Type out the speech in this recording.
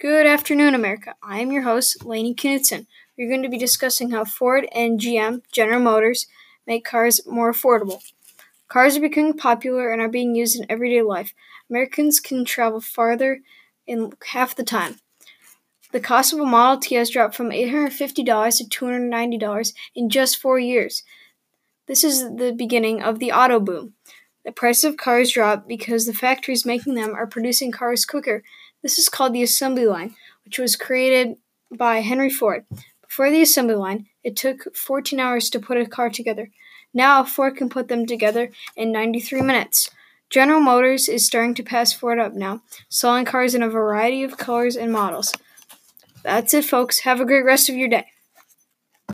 Good afternoon, America. I am your host, Lainey Knudsen. We're going to be discussing how Ford and GM, General Motors, make cars more affordable. Cars are becoming popular and are being used in everyday life. Americans can travel farther in half the time. The cost of a Model T has dropped from $850 to $290 in just 4 years. This is the beginning of the auto boom. The price of cars dropped because the factories making them are producing cars quicker. This is called the assembly line, which was created by Henry Ford. Before the assembly line, it took 14 hours to put a car together. Now, Ford can put them together in 93 minutes. General Motors is starting to pass Ford up now, selling cars in a variety of colors and models. That's it, folks. Have a great rest of your day.